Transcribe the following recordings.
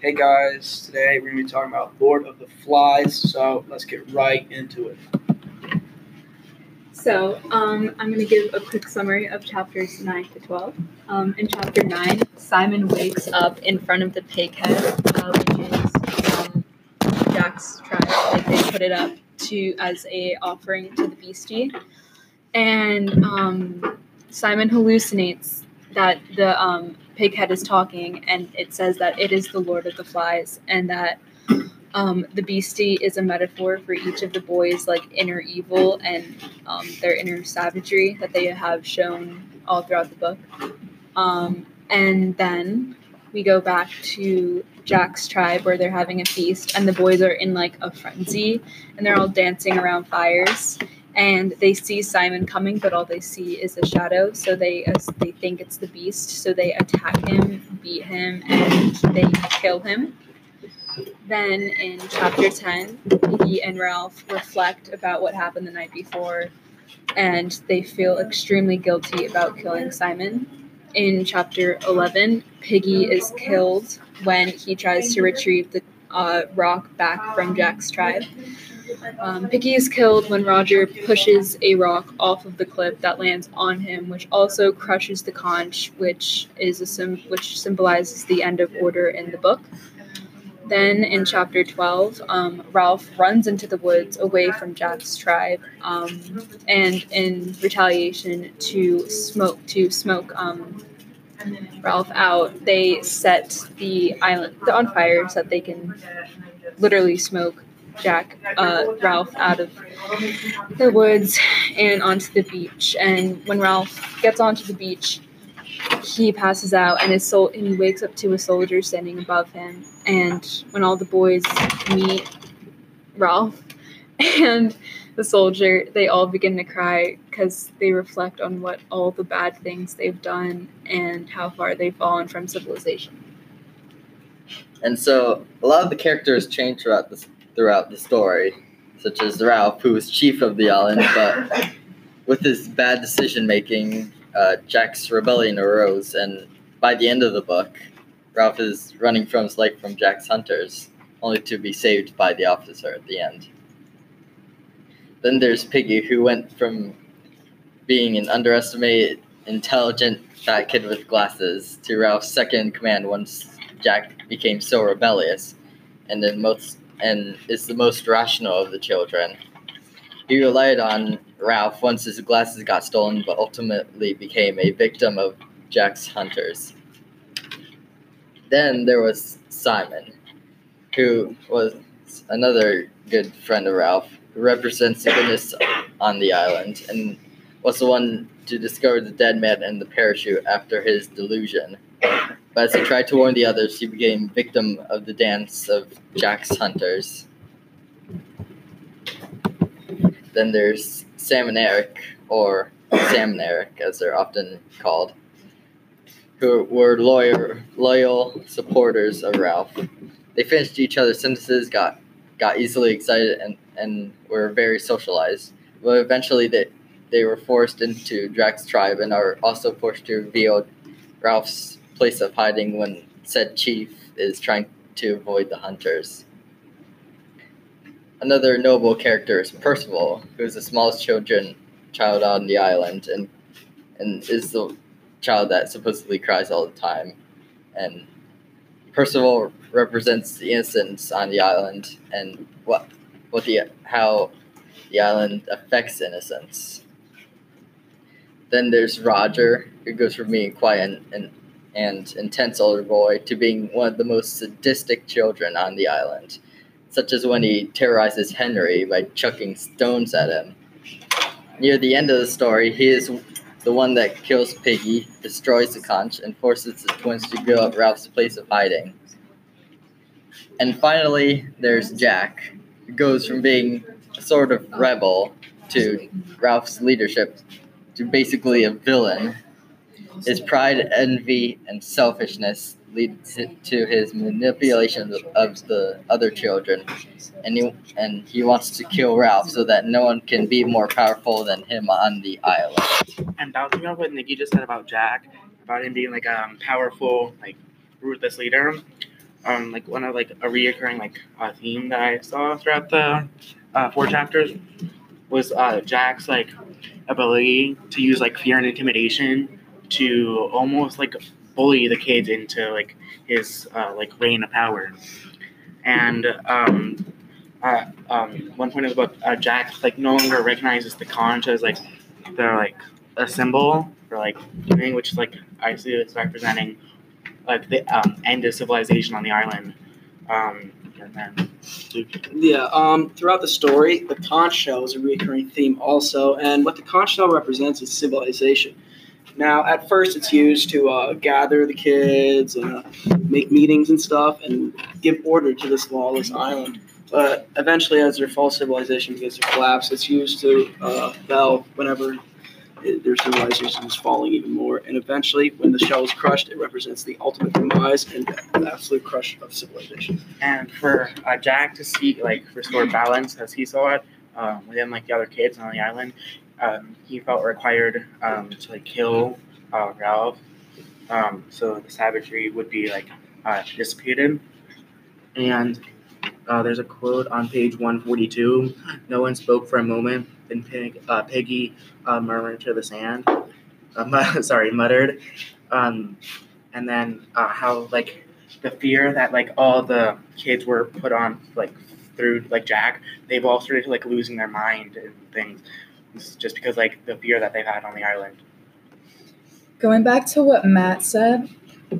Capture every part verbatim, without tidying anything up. Hey guys, today we're going to be talking about Lord of the Flies, so let's get right into it. So, um, I'm going to give a quick summary of chapters nine to twelve. Um, in chapter nine, Simon wakes up in front of the pig head, uh, which is um, Jack's tribe. Like, they put it up to as a offering to the beastie. And um, Simon hallucinates that the um, pighead is talking, and it says that it is the Lord of the Flies, and that um, the beastie is a metaphor for each of the boys' like inner evil and um, their inner savagery that they have shown all throughout the book. Um, and then we go back to Jack's tribe, where they're having a feast, and the boys are in like a frenzy, and they're all dancing around fires. And they see Simon coming, but all they see is a shadow. So they uh, they think it's the beast. So they attack him, beat him, and they kill him. Then in chapter ten, he and Ralph reflect about what happened the night before, and they feel extremely guilty about killing Simon. In chapter eleven, Piggy is killed when he tries to retrieve the uh, rock back from Jack's tribe. Um, Piggy is killed when Roger pushes a rock off of the cliff that lands on him, which also crushes the conch, which is a sim- which symbolizes the end of order in the book. Then in chapter twelve, um, Ralph runs into the woods away from Jack's tribe, um, and in retaliation to smoke to smoke um, Ralph out, they set the island on fire so that they can literally smoke Jack, uh, Ralph out of the woods and onto the beach. And when Ralph gets onto the beach, he passes out, and his soul, and he wakes up to a soldier standing above him. And when all the boys meet Ralph and the soldier, they all begin to cry because they reflect on what all the bad things they've done and how far they've fallen from civilization. And so a lot of the characters change throughout this throughout the story, such as Ralph, who was chief of the island, but with his bad decision-making, uh, Jack's rebellion arose, and by the end of the book, Ralph is running from his life from Jack's hunters, only to be saved by the officer at the end. Then there's Piggy, who went from being an underestimated, intelligent, fat kid with glasses to Ralph's second-in-command once Jack became so rebellious, and then most... and is the most rational of the children. He relied on Ralph once his glasses got stolen, but ultimately became a victim of Jack's hunters. Then there was Simon, who was another good friend of Ralph, who represents the goodness on the island, and was the one to discover the dead man and the parachute after his delusion. But as he tried to warn the others, he became victim of the dance of Jack's hunters. Then there's Sam and Eric, or Sam and Eric, as they're often called, who were lawyer, loyal supporters of Ralph. They finished each other's sentences, got got easily excited, and, and were very socialized. But eventually they, they were forced into Jack's tribe and are also forced to reveal Ralph's place of hiding when said chief is trying to avoid the hunters. Another noble character is Percival, who is the smallest children child on the island, and and is the child that supposedly cries all the time. And Percival represents the innocence on the island and what what the how the island affects innocence. Then there's Roger, who goes from being quiet and, and and intense older boy to being one of the most sadistic children on the island, such as when he terrorizes Henry by chucking stones at him. Near the end of the story, he is the one that kills Piggy, destroys the conch, and forces the twins to give up Ralph's place of hiding. And finally, there's Jack, who goes from being a sort of rebel to Ralph's leadership to basically a villain. His pride, envy, and selfishness leads to his manipulation of the other children, and he, and he wants to kill Ralph so that no one can be more powerful than him on the island. And bouncing off what Nikki just said about Jack, about him being like a um, powerful, like ruthless leader, um, like one of like a reoccurring like uh, theme that I saw throughout the uh, four chapters was uh, Jack's like ability to use like fear and intimidation to almost like bully the kids into like his uh, like reign of power. And um, uh, um, one point of the book, uh, Jack like no longer recognizes the conch as like they're like a symbol for like doing, which is like I see it's representing like the um, end of civilization on the island. Um, yeah. Um. Throughout the story, the conch shell is a recurring theme also, and what the conch shell represents is civilization. Now, at first, it's used to uh, gather the kids and uh, make meetings and stuff, and give order to this lawless island. But eventually, as their false civilization begins to collapse, it's used to uh, bell whenever it, their civilization is falling even more. And eventually, when the shell is crushed, it represents the ultimate demise and the absolute crush of civilization. And for uh, Jack to see like restore balance as he saw it um, within like the other kids on the island. Um, he felt required um, to like kill uh, Ralph, um, so the savagery would be like uh, dissipated. And uh, there's a quote on page one forty-two. No one spoke for a moment. Then Peg, uh, Peggy uh, murmured to the sand. Uh, sorry, muttered. Um, and then uh, how like the fear that like all the kids were put on like through like Jack, they've all started like losing their mind and things. Just because, like, the fear that they've had on the island. Going back to what Matt said,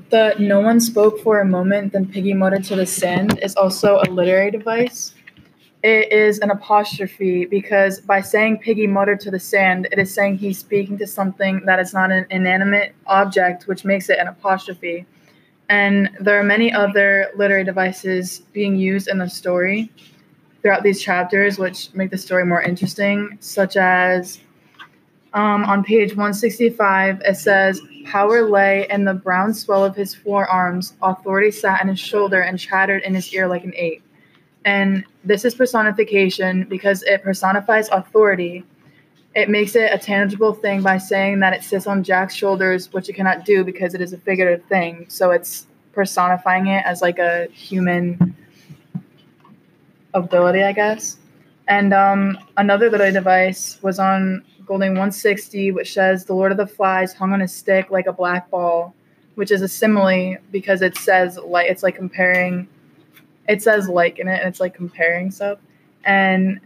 the no one spoke for a moment, then Piggy muttered to the sand is also a literary device. It is an apostrophe because by saying Piggy muttered to the sand, it is saying he's speaking to something that is not an inanimate object, which makes it an apostrophe. And there are many other literary devices being used in the story throughout these chapters, which make the story more interesting, such as um, on page one sixty-five, it says, power lay in the brown swell of his forearms, authority sat on his shoulder and chattered in his ear like an ape. And this is personification because it personifies authority. It makes it a tangible thing by saying that it sits on Jack's shoulders, which it cannot do because it is a figurative thing. So it's personifying it as like a human ability, I guess. And um, another literary device was on Golding one sixty, which says the Lord of the Flies hung on a stick like a black ball, which is a simile because it says like it's like comparing, it says like in it, and it's like comparing stuff. And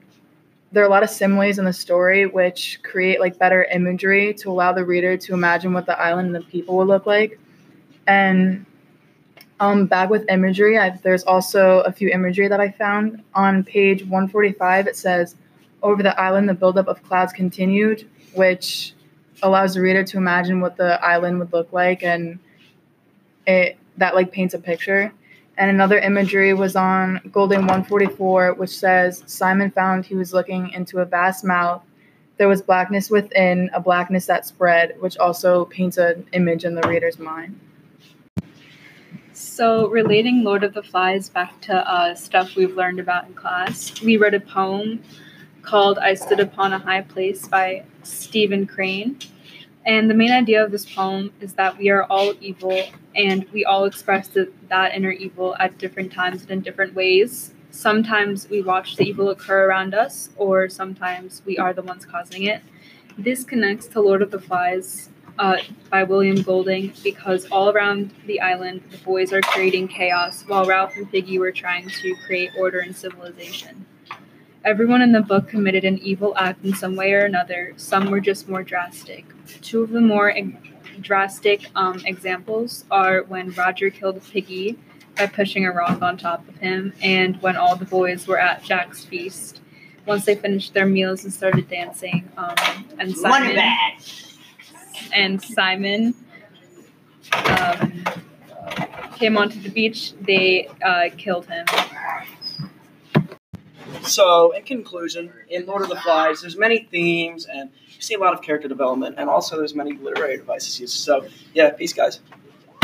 there are a lot of similes in the story which create like better imagery to allow the reader to imagine what the island and the people would look like. And Um, back with imagery, I've, there's also a few imagery that I found. On page one forty-five, it says, over the island, the buildup of clouds continued, which allows the reader to imagine what the island would look like, and it that like paints a picture. And another imagery was on Golding one forty-four, which says, Simon found he was looking into a vast mouth. There was blackness within, a blackness that spread, which also paints an image in the reader's mind. So relating Lord of the Flies back to uh, stuff we've learned about in class, we read a poem called I Stood Upon a High Place by Stephen Crane. And the main idea of this poem is that we are all evil and we all express the, that inner evil at different times and in different ways. Sometimes we watch the evil occur around us, or sometimes we are the ones causing it. This connects to Lord of the Flies Uh, by William Golding, because all around the island, the boys are creating chaos while Ralph and Piggy were trying to create order and civilization. Everyone in the book committed an evil act in some way or another. Some were just more drastic. Two of the more e- drastic um, examples are when Roger killed Piggy by pushing a rock on top of him, and when all the boys were at Jack's feast. Once they finished their meals and started dancing, um, and Simon... and Simon um, came onto the beach, they uh, killed him. So, in conclusion, in Lord of the Flies, there's many themes, and you see a lot of character development, and also there's many literary devices used. So, yeah, peace, guys.